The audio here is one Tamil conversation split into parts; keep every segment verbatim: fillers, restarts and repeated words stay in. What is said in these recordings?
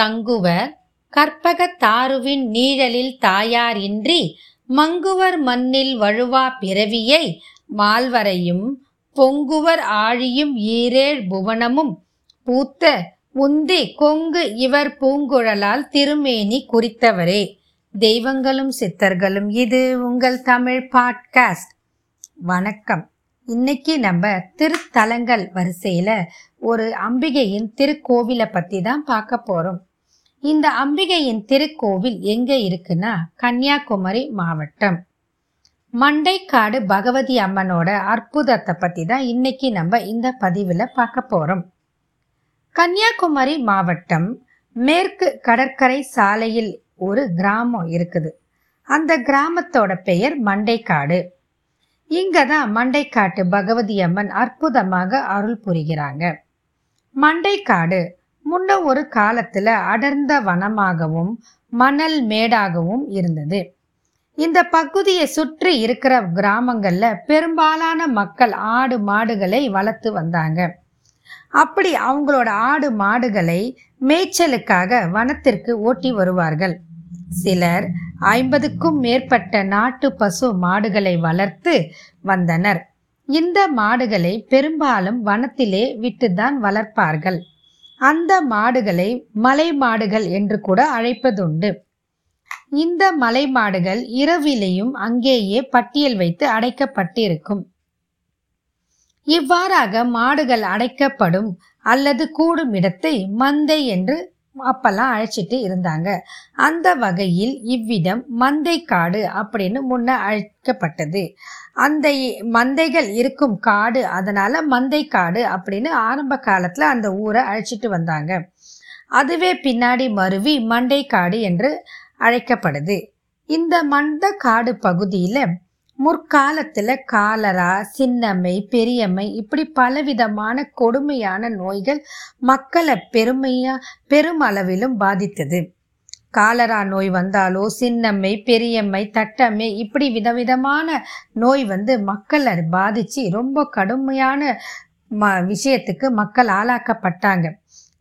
தங்குவர் கற்பகத் தாருவின் நீழலில் தாயார் இன்றி மங்குவர் மண்ணில் வழுவா பிறவியை மால்வரையும் பொங்குவர் ஆழியும் ஈரேழ் புவனமும் பூத்த உந்தி கொங்கு இவர் பூங்குழலால் திருமேனி குறித்தவரே. தெய்வங்களும் சித்தர்களும் இது உங்கள் தமிழ் பாட்காஸ்ட். வணக்கம். இன்னைக்கு நம்ம திருத்தலங்கள் வரிசையில் ஒரு அம்பிகையின் திருக்கோவிலை பற்றி தான் பார்க்க போகிறோம். இந்த அம்பிகையின் திருக்கோவில் எங்கே இருக்குன்னா கன்னியாகுமரி மாவட்டம் மண்டைக்காடு பகவதி அம்மனோட அற்புதத்தை பற்றி தான் இன்னைக்கு நம்ம இந்த பதிவில் பார்க்க போகிறோம். கன்னியாகுமரி மாவட்டம் மேற்கு கடற்கரை சாலையில் ஒரு கிராமம் இருக்குது. அந்த கிராமத்தோட பெயர் மண்டைக்காடு. இங்கே தான் மண்டைக்காட்டு பகவதி அம்மன் அற்புதமாக அருள் புரிகிறாங்க. மண்டைக்காடு முன்ன ஒரு காலத்தில் அடர்ந்த வனமாகவும் மணல் மேடாகவும் இருந்தது. இந்த பகுதியை சுற்றி இருக்கிற கிராமங்களில் பெரும்பாலான மக்கள் ஆடு மாடுகளை வளர்த்து வந்தாங்க. அப்படி அவங்களோட ஆடு மாடுகளை மேய்ச்சலுக்காக வனத்திற்கு ஓட்டி வருவார்கள். சிலர் ஐம்பதுக்கும் மேற்பட்ட நாட்டு பசு மாடுகளை வளர்த்து வந்தனர். இந்த மாடுகளை பெரும்பாலும் வனத்திலே விட்டுதான் வளர்ப்பார்கள். அந்த மாடுகளை மலை மாடுகள் என்று கூட அழைப்பதுண்டு. இந்த மலை மாடுகள் இரவிலேயும் அங்கேயே பட்டியல் வைத்து அடைக்கப்பட்டிருக்கும். இவ்வாறாக மாடுகள் அடைக்கப்படும் அல்லது கூடும் இடத்தை மந்தை என்று அப்பெல்லாம் அழைச்சிட்டு இருந்தாங்க. அந்த வகையில் இவ்விடம் மண்டைக்காடு அப்படின்னு முன்ன அழைக்கப்பட்டது. அந்த மந்தைகள் இருக்கும் காடு, அதனால மண்டைக்காடு அப்படின்னு ஆரம்ப காலத்துல அந்த ஊரை அழைச்சிட்டு வந்தாங்க. அதுவே பின்னாடி மருவி மண்டைக்காடு என்று அழைக்கப்படுது. இந்த மண்டைக்காடு பகுதியில முற்காலத்துல காலரா, சின்னம்மை, பெரியம்மை இப்படி பலவிதமான கொடுமையான நோய்கள் மக்களை பெருமையா பெருமளவிலும் பாதித்தது. காலரா நோய் வந்தாலோ சின்னம்மை, பெரியம்மை, தட்டம்மை இப்படி விதவிதமான நோய் வந்து மக்களை பாதிச்சு ரொம்ப கடுமையான ம விஷயத்துக்கு மக்கள் ஆளாக்கப்பட்டாங்க,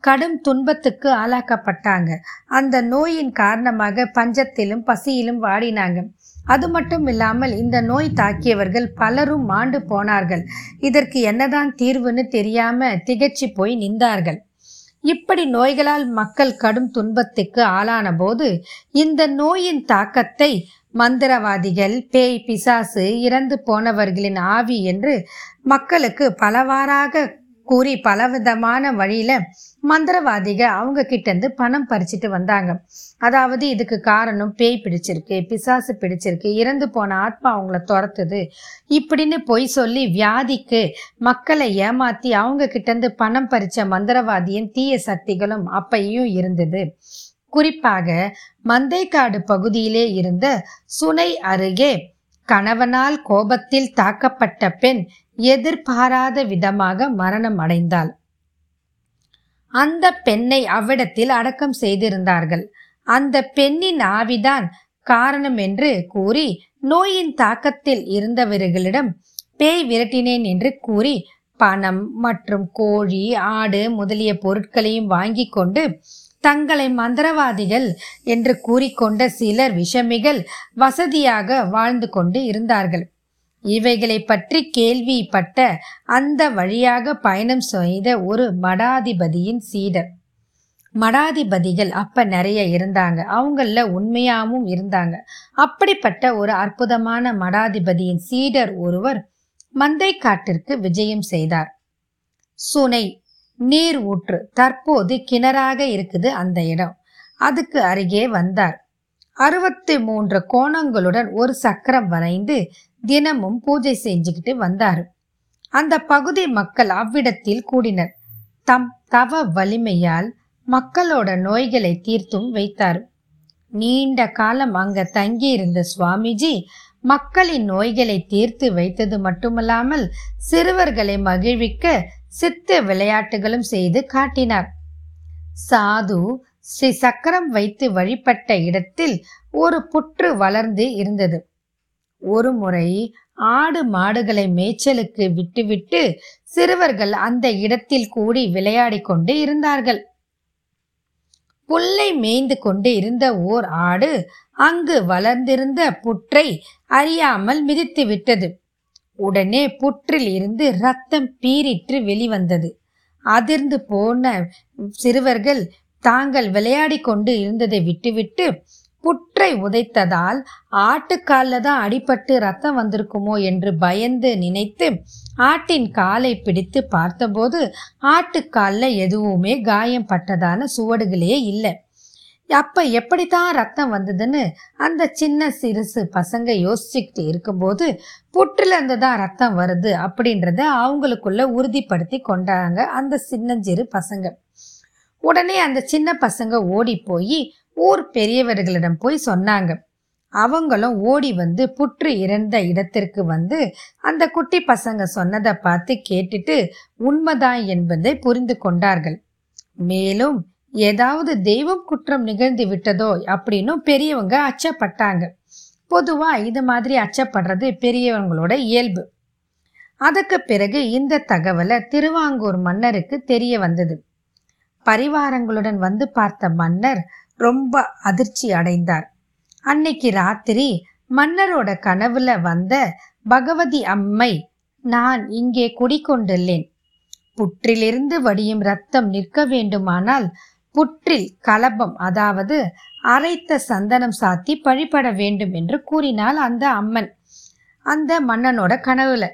கடும் துன்பத்துக்கு ஆளாக்கப்பட்டாங்க. அந்த நோயின் காரணமாக பஞ்சத்திலும் பசியிலும் வாடினாங்க. அது மட்டும் இல்லாமல் இந்த நோய் தாக்கியவர்கள் பலரும் மாண்டு போனார்கள். இதற்கு என்னதான் தீர்வுன்னு தெரியாம திகச்சு போய் நின்றார்கள். இப்படி நோய்களால் மக்கள் கடும் துன்பத்துக்கு ஆளான போது இந்த நோயின் தாக்கத்தை மந்திரவாதிகள், பேய் பிசாசு, இறந்து போனவர்களின் ஆவி என்று மக்களுக்கு பலவாறாக கூறி பலவிதமான வழியில மந்திரவாதிக அவங்க கிட்ட இருந்து பணம் பறிச்சுட்டு வந்தாங்க. அதாவது இதுக்கு காரணம் பேய் பிடிச்சிருக்கு, பிசாசு பிடிச்சிருக்கு, இறந்து போன ஆத்மா அவங்கள துரத்துது இப்படின்னு பொய் சொல்லி வியாதிக்கு மக்களை ஏமாத்தி அவங்க கிட்ட இருந்து பணம் பறிச்ச மந்திரவாதியின் தீய சக்திகளும் அப்பையும் இருந்தது. குறிப்பாக மண்டைக்காடு பகுதியிலே இருந்த சுனை அருகே கணவனால் கோபத்தில் தாக்கப்பட்ட பெண் எதிர்பாராத விதமாக மரணம் அடைந்தாள். அந்த பெண்ணை அவ்விடத்தில் அடக்கம் செய்திருந்தார்கள். அந்த பெண்ணின் ஆவிதான் காரணம் என்று கூறி நோயின் தாக்கத்தில் இருந்தவர்களிடம் பேய் விரட்டினேன் என்று கூறி பணம் மற்றும் கோழி, ஆடு முதலிய பொருட்களையும் வாங்கி கொண்டு தங்களை மந்திரவாதிகள் என்று கூறிக்கொண்ட சிலர் விஷமிகள் வசதியாக வாழ்ந்து கொண்டு இருந்தார்கள். இவைகளை பற்றி கேள்விப்பட்ட அந்த வழியாக பயணம் செய்த ஒரு மடாதிபதியின் சீடர். மடாதிபதிகள் அப்ப நிறைய இருந்தாங்க, அவங்கள உண்மையாகவும் இருந்தாங்க. அப்படிப்பட்ட ஒரு அற்புதமான மடாதிபதியின் சீடர் ஒருவர் மண்டைக்காட்டிற்கு விஜயம் செய்தார். சுனை நீர் ஊற்று, தற்போது கிணறாக இருக்குது அந்த இடம், அதுக்கு அருகே வந்தார். அறுபத்தி மூன்று கோணங்களுடன் ஒரு சக்கரம் வரைந்து தினமும் பூஜை செஞ்சுக்கிட்டு வந்தார். அந்த பகுதி மக்கள் அவ்விடத்தில் கூடினர். தம் தவ வலிமையால் மக்களோட நோய்களை தீர்த்தும் வைத்தார். நீண்ட காலம் அங்க தங்கி இருந்த சுவாமிஜி மக்களின் நோய்களை தீர்த்து வைத்தது மட்டுமல்லாமல் சிறுவர்களை மகிழ்விக்க சித்து விளையாட்டுகளும் செய்து காட்டினார். சாது ஸ்ரீ சக்கரம் வைத்து வழிபட்ட இடத்தில் ஒரு புற்று வளர்ந்து இருந்தது. ஒரு முறை ஆடு மாடுகளை மேய்ச்சலுக்கு விட்டுவிட்டு சிறுவர்கள் அந்த இடத்தில் கூடி விளையாடி கொண்டு இருந்தார்கள். புல்லை மேய்ந்து கொண்டு இருந்த ஓர் ஆடு அங்கு வளர்ந்திருந்த புற்றை அறியாமல் மிதித்து விட்டது. உடனே புற்றில் இருந்து இரத்தம் பீரிற்று வெளிவந்தது. அதிர்ந்து போன சிறுவர்கள் தாங்கள் விளையாடி கொண்டு இருந்ததை விட்டுவிட்டு புற்றை உதைத்ததால் ஆட்டுக்காலில் தான் அடிபட்டு ரத்தம் வந்திருக்குமோ என்று பயந்து நினைத்து ஆட்டின் காலை பிடித்து பார்த்தபோது ஆட்டுக்காலில் எதுவுமே காயம் பட்டதான சுவடுகளே இல்லை. அப்போ எப்படித்தான் ரத்தம் வந்ததுன்னு அந்த சின்ன சிறுசு பசங்க யோசிச்சுக்கிட்டு இருக்கும்போது புற்றிலிருந்து தான் ரத்தம் வருது அப்படின்றத அவங்களுக்குள்ள உறுதிப்படுத்தி கொண்டாங்க அந்த சின்னஞ்சிறு பசங்க. உடனே அந்த சின்ன பசங்க ஓடி போய் ஊர் பெரியவர்களிடம் போய் சொன்னாங்க. அவங்களும் ஓடி வந்து புற்று இறந்த இடத்திற்கு வந்து அந்த குட்டி பசங்க சொன்னதை பார்த்து கேட்டுட்டு உண்மைதான் என்பதை புரிந்து கொண்டார்கள். மேலும் ஏதாவது தெய்வம் குற்றம் நிகழ்ந்து விட்டதோ அப்படின்னும் பெரியவங்க அச்சப்பட்டாங்க. பொதுவா இது மாதிரி அச்சப்படுறது பெரியவங்களோட இயல்பு. அதுக்கு பிறகு இந்த தகவலை திருவாங்கூர் மன்னருக்கு தெரிய வந்தது. பரிவாரங்களுடன் வந்து பார்த்த மன்னர் ரொம்ப அதிர்ச்சி அடைந்தார். அன்னைக்கு ராத்திரி மன்னரோட கனவுல வந்த பகவதி அம்மை, நான் இங்கே குடிகொண்டுள்ளேன், புற்றிலிருந்து வடியும் ரத்தம் நிற்க வேண்டுமானால் புற்றில் கலபம் அதாவது அரைத்த சந்தனம் சாத்தி பழிபட வேண்டும் என்று கூறினாள் அந்த அம்மன். அந்த மன்னனோட கனவுல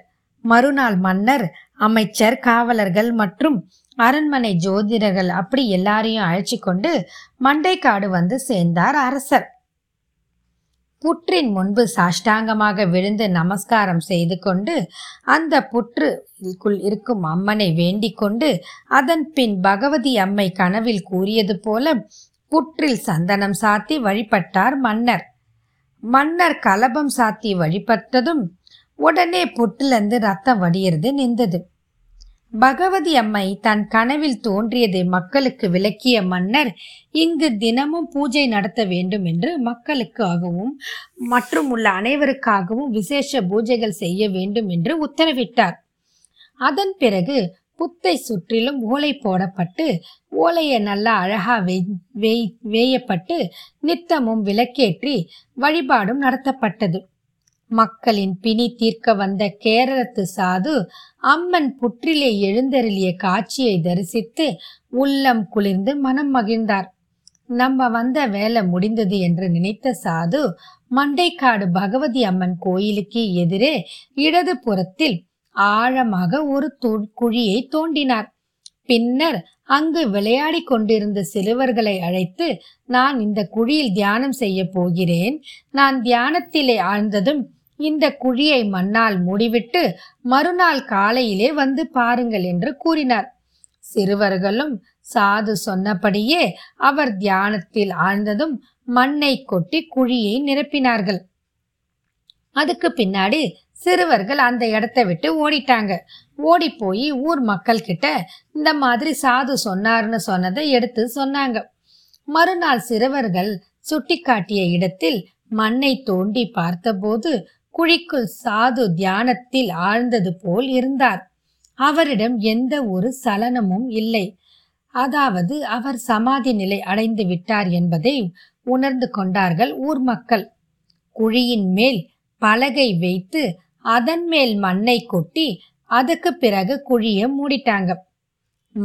மறுநாள் மன்னர் அமைச்சர், காவலர்கள் மற்றும் அரண்மனை ஜோதிடர்கள் அப்படி எல்லாரையும் அழைச்சி கொண்டு மண்டைக்காடு வந்து சேர்ந்தார் அரசர். புற்றின் முன்பு சாஷ்டாங்கமாக விழுந்து நமஸ்காரம் செய்து கொண்டு அந்த புற்றுக்குள் இருக்கும் அம்மனை வேண்டிக் கொண்டு அதன் பின் பகவதி அம்மை கனவில் கூறியது போல புற்றில் சந்தனம் சாத்தி வழிபட்டார் மன்னர். மன்னர் கலபம் சாத்தி வழிபட்டதும் உடனே புற்றிலிருந்து ரத்தம் வடிகிறது நின்றது. பகவதி அம்மை தன் கனவில் தோன்றியதை மக்களுக்கு விளக்கிய மன்னர் இங்கு தினமும் பூஜை நடத்த வேண்டும் என்று மக்களுக்காகவும் மற்றும் உள்ள அனைவருக்காகவும் விசேஷ பூஜைகள் செய்ய வேண்டும் என்று உத்தரவிட்டார். அதன் பிறகு புத்தை சுற்றிலும் ஓலை போடப்பட்டு ஓலையை நல்லா அழகா வேய் வேயப்பட்டு நித்தமும் விளக்கேற்றி வழிபாடும் நடத்தப்பட்டது. மக்களின் பிணி தீர்க்க வந்த கேரளத்து சாது அம்மன் புற்றிலே எழுந்தருளிய காட்சியை தரிசித்து உள்ளம் குளிர்ந்து மனம் மகிழ்ந்தார். நம்ம வந்த வேலை முடிந்தது என்று நினைத்த சாது மண்டைக்காடு பகவதி அம்மன் கோயிலுக்கு எதிரே இடது புறத்தில் ஆழமாக ஒரு குழியை தோண்டினார். பின்னர் அங்கு விளையாடி கொண்டிருந்த சிறுவர்களை அழைத்து, நான் இந்த குழியில் தியானம் செய்ய போகிறேன், நான் தியானத்திலே ஆழ்ந்ததும் இந்த குழியை மண்ணால் மூடிவிட்டு மறுநாள் காலையிலே வந்து பாருங்கள் என்று கூறினார். சிறுவர்களும் சாது சொன்னபடியே அவர் தியானத்தில் ஆழ்ந்ததும் மண்ணை கொட்டி குழியை நிரப்பினார்கள். அதுக்கு பின்னாடி சிறுவர்கள் அந்த இடத்தை விட்டு ஓடிட்டாங்க. ஓடி போய் ஊர் மக்கள் கிட்ட இந்த மாதிரி சாது சொன்னார்னு சொன்னதை எடுத்து சொன்னாங்க. மறுநாள் சிறுவர்கள் சுட்டி காட்டிய இடத்தில் மண்ணை தோண்டி பார்த்தபோது குழிக்குள் சாது தியானத்தில் ஆழ்ந்தது போல் இருந்தார். அவரிடம் எந்த ஒரு சலனமும் இல்லை. அதாவது அவர் சமாதி நிலை அடைந்து விட்டார் என்பதை உணர்ந்து கொண்டார்கள் ஊர் மக்கள். குழியின் மேல் பலகை வைத்து அதன் மேல் மண்ணை கொட்டி அதுக்கு பிறகு குழியை மூடிட்டாங்க.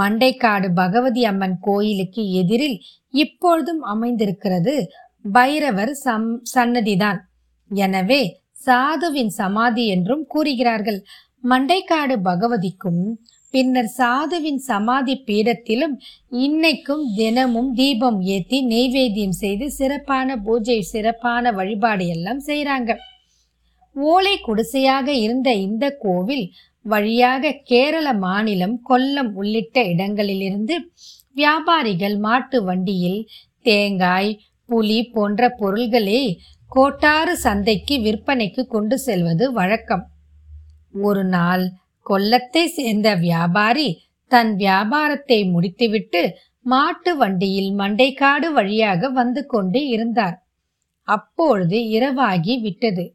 மண்டைக்காடு பகவதி அம்மன் கோயிலுக்கு எதிரில் இப்பொழுதும் அமைந்திருக்கிறது பைரவர் சம் சன்னதிதான். எனவே சாதுவின் சமாதி என்றும் கூறுகிறார்கள். மண்டைக்காடு பகவதிக்கும் பின்னர் சாதுவின் சமாதி பீடத்திலும் இன்னைக்கும் தினமும் தீபம் ஏற்றி நெய்வேத்தியம் செய்து சிறப்பான பூஜை சிறப்பான வழிபாடு எல்லாம் செய்கிறாங்க. ஓலை குடிசையாக இருந்த இந்த கோவில் வழியாக கேரள மாநிலம் கொல்லம் உள்ளிட்ட இடங்களிலிருந்து வியாபாரிகள் மாட்டு வண்டியில் தேங்காய், புளி போன்ற பொருள்களை கோட்டார் சந்தைக்கு விற்பனைக்கு கொண்டு செல்வது வழக்கம். ஒரு நாள் கொல்லத்தை சேர்ந்த வியாபாரி தன் வியாபாரத்தை முடித்துவிட்டு மாட்டு வண்டியில் மண்டைக்காடு வழியாக வந்து கொண்டு இருந்தார். அப்பொழுது இரவாகி விட்டது.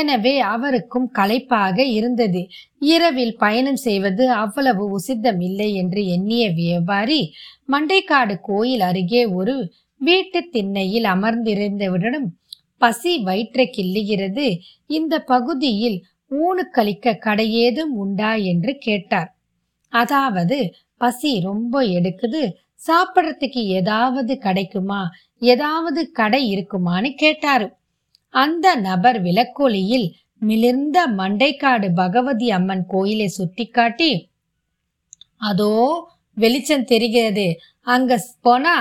எனவே அவருக்கும் களைப்பாக இருந்தது. இரவில் பயணம் செய்வது அவ்வளவு உசித்தம் இல்லை என்று எண்ணிய வியாபாரி மண்டைக்காடு கோயில் அருகே ஒரு வீட்டு திண்ணையில் அமர்ந்திருந்தவுடனும், பசி வயிற்றை கிள்ளுகிறது, இந்த பகுதியில் ஊனு கழிக்க கடையேதும் உண்டா என்று கேட்டார். அதாவது பசி ரொம்ப எடுக்குது, சாப்பிடறதுக்கு ஏதாவது கிடைக்குமா, ஏதாவது கடை இருக்குமான்னு கேட்டாரு. அந்த நபர் விளக்கொலியில் மிளிர்ந்த மண்டைக்காடு பகவதி அம்மன் கோயிலை சுட்டி காட்டி, அதோ வெளிச்சம் தெரிகிறது, அங்க போனா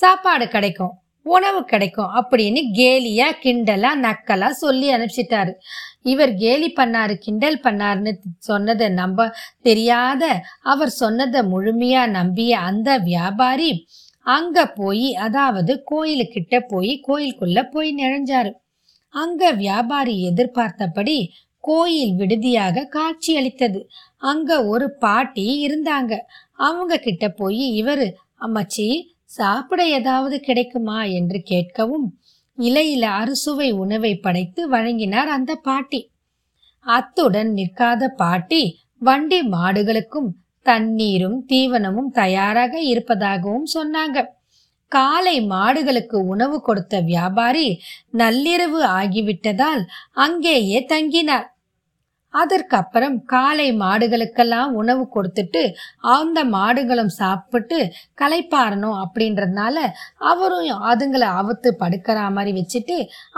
சாப்பாடு கிடைக்கும், உணவு கிடைக்கும் அப்படின்னு கேலியா கிண்டலா நக்கலா சொல்லி அனுப்பிச்சிட்டாரு. இவர் கேலி பண்ணாரு, கிண்டல் பண்ணாருன்னு சொன்னதை நம்ப தெரியாத அவர் சொன்னதை முழுமையா நம்பிய அந்த வியாபாரி அங்க போய், அதாவது கோயிலுக்கிட்ட போய் கோயிலுக்குள்ள போய் நுழைஞ்சாரு. அங்க வியாபாரி எதிர்பார்த்தபடி கோயில் விடுதியாக காட்சி அளித்தது. அங்க ஒரு பாட்டி இருந்தாங்க. அவங்க கிட்ட போய் இவர், அம்மச்சி சாப்பிட ஏதாவது கிடைக்குமா என்று கேட்கவும், இலையில அறுசுவை உணவை படைத்து வழங்கினார் அந்த பாட்டி. அத்துடன் நிற்காத பாட்டி வண்டி மாடுகளுக்கும் தண்ணீரும் தீவனமும் தயாராக இருப்பதாகவும் சொன்னாங்க. காலை மாடுகளுக்கு உணவு கொடுத்த வியாபாரி நள்ளிரவு ஆகிவிட்டதால் அங்கேயே தங்கினார். அதற்கப்புறம் காலை மாடுகளுக்கெல்லாம் உணவு கொடுத்துட்டு அந்த மாடுகளும் சாப்பிட்டு களைப்பாரணும் அப்படின்றதுனால அவரும் அதுங்களை அவுத்து படுக்கிற மாதிரி வச்சுட்டு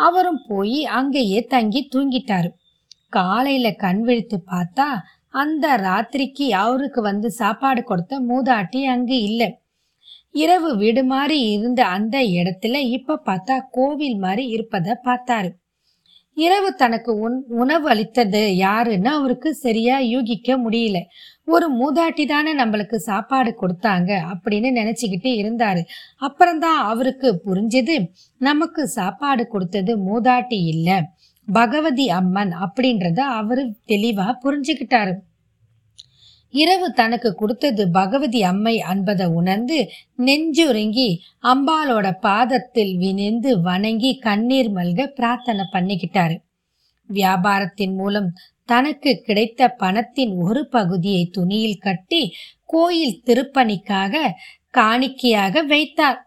அவரும் போய் அங்கேயே தங்கி தூங்கிட்டாரு. காலையில கண் விழித்து பார்த்தா அந்த ராத்திரிக்கு அவருக்கு வந்து சாப்பாடு கொடுத்த மூதாட்டி அங்கு இல்லை. இரவு வீடு மாதிரி இருந்த அந்த இடத்துல இப்ப பார்த்தா கோவில் மாதிரி இருப்பதை பார்த்தாரு. இரவு தனக்கு உண் உணவு அளித்தது யாருன்னு அவருக்கு சரியா யூகிக்க முடியல. ஒரு மூதாட்டி தானே நம்மளுக்கு சாப்பாடு கொடுத்தாங்க அப்படின்னு நினைச்சுக்கிட்டு இருந்தாரு. அப்புறம்தான் அவருக்கு புரிஞ்சது, நமக்கு சாப்பாடு கொடுத்தது மூதாட்டி இல்லை, பகவதி அம்மன் அப்படின்றத அவரு தெளிவா புரிஞ்சுக்கிட்டாரு. இரவு தனக்கு கொடுத்தது பகவதி அம்மை என்பதை உணர்ந்து நெஞ்சுருங்கி அம்பாலோட பாதத்தில் வினைந்து வணங்கி கண்ணீர் மல்க பிரார்த்தனை பண்ணிக்கிட்டாரு. வியாபாரத்தின் மூலம் தனக்கு கிடைத்த பணத்தின் ஒரு பகுதியை துணியில் கட்டி கோயில் திருப்பணிக்காக காணிக்கையாக வைத்தார்.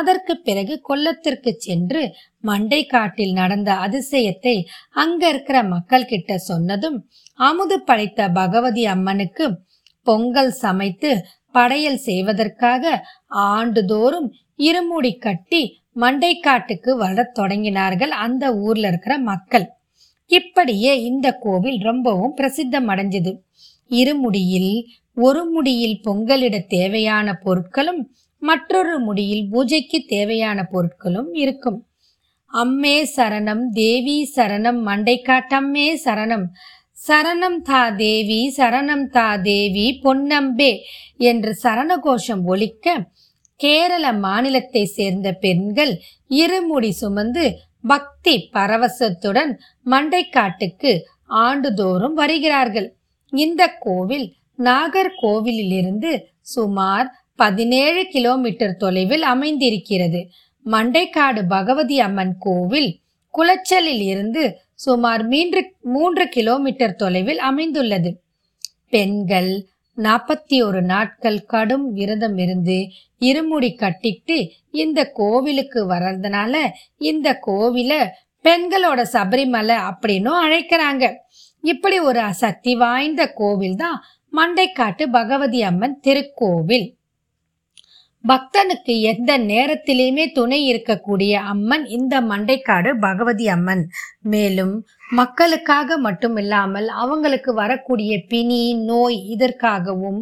அதற்கு பிறகு கொல்லத்திற்கு சென்று மண்டைக்காட்டில் நடந்த அதிசயத்தை அங்க இருக்கிற மக்கள் கிட்ட சொன்னதும், அமுது படைத்த பகவதி அம்மனுக்கு பொங்கல் சமைத்து படையல் செய்வதற்காக ஆண்டுதோறும் இருமுடி கட்டி மண்டைக்காட்டுக்கு வரத் தொடங்கினார்கள் அந்த ஊர்ல இருக்கிற மக்கள். இப்படியே இந்த கோவில் ரொம்பவும் பிரசித்தம் அடைஞ்சது. இருமுடியில் ஒரு முடியில் பொங்கலிட தேவையான பொருட்களும் மற்றொரு முடியில் பூஜைக்கு தேவையான பொருட்களும் இருக்கும். அம்மே சரணம் தேவி சரணம் மண்டைக்காட்டம்மே சரணம், சரணம் தா தேவி சரணம் தா தேவி பொன்னம்பே என்று சரணகோஷம் ஒலிக்க, கேரள மாநிலத்தை சேர்ந்த பெண்கள் இருமுடி சுமந்து பக்தி பரவசத்துடன் மண்டைக்காட்டுக்கு ஆண்டுதோறும் வருகிறார்கள். இந்த கோவில் நாகர்கோவிலிருந்து சுமார் பதினேழு கிலோமீட்டர் தொலைவில் அமைந்திருக்கிறது. மண்டைக்காடு பகவதி அம்மன் கோவில் குளச்சலில் இருந்து சுமார் மூன்று மூன்று கிலோமீட்டர் தொலைவில் அமைந்துள்ளது. பெண்கள் நாற்பத்தி ஒரு நாட்கள் கடும் விரதம் இருந்து இருமுடி கட்டிட்டு இந்த கோவிலுக்கு வர்றதுனால இந்த கோவிலை பெண்களோட சபரிமலை அப்படின்னு அழைக்கிறாங்க. இப்படி ஒரு சக்தி வாய்ந்த கோவில் தான் மண்டைக்காட்டு பகவதி அம்மன் திருக்கோவில். பக்தனுக்கு எந்த நேரத்திலேயுமே துணை இருக்கக்கூடிய அம்மன் இந்த மண்டைக்காடு பகவதி அம்மன். மேலும் மக்களுக்காக மட்டும் இல்லாமல் அவங்களுக்கு வரக்கூடிய பிணி நோய் இதற்காகவும்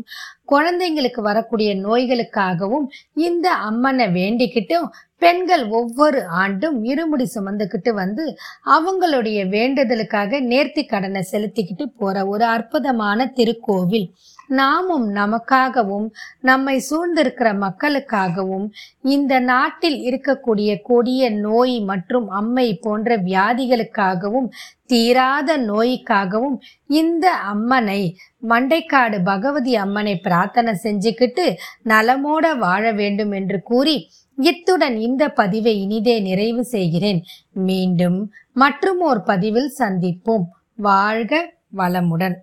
குழந்தைங்களுக்கு வரக்கூடிய நோய்களுக்காகவும் இந்த அம்மனை வேண்டிக்கிட்டும் பெண்கள் ஒவ்வொரு ஆண்டும் இருமுடி சுமந்துக்கிட்டு வந்து அவங்களுடைய வேண்டுதலுக்காக நேர்த்தி கடனை செலுத்திக்கிட்டு போற ஒரு அற்புதமான திருக்கோவில். நாமும் நமக்காகவும் நம்மை சூழ்ந்திருக்கிற மக்களுக்காகவும் இந்த நாட்டில் இருக்கக்கூடிய கொடிய நோய் மற்றும் அம்மை போன்ற வியாதிகளுக்காகவும் தீராத நோய்க்காகவும் இந்த அம்மனை மண்டைக்காடு பகவதி அம்மனை பிரார்த்தனை செஞ்சுக்கிட்டு நலமோட வாழ வேண்டும் என்று கூறி இத்துடன் இந்த பதிவை இனிதே நிறைவு செய்கிறேன். மீண்டும் மற்றுமோர் பதிவில் சந்திப்போம். வாழ்க வளமுடன்.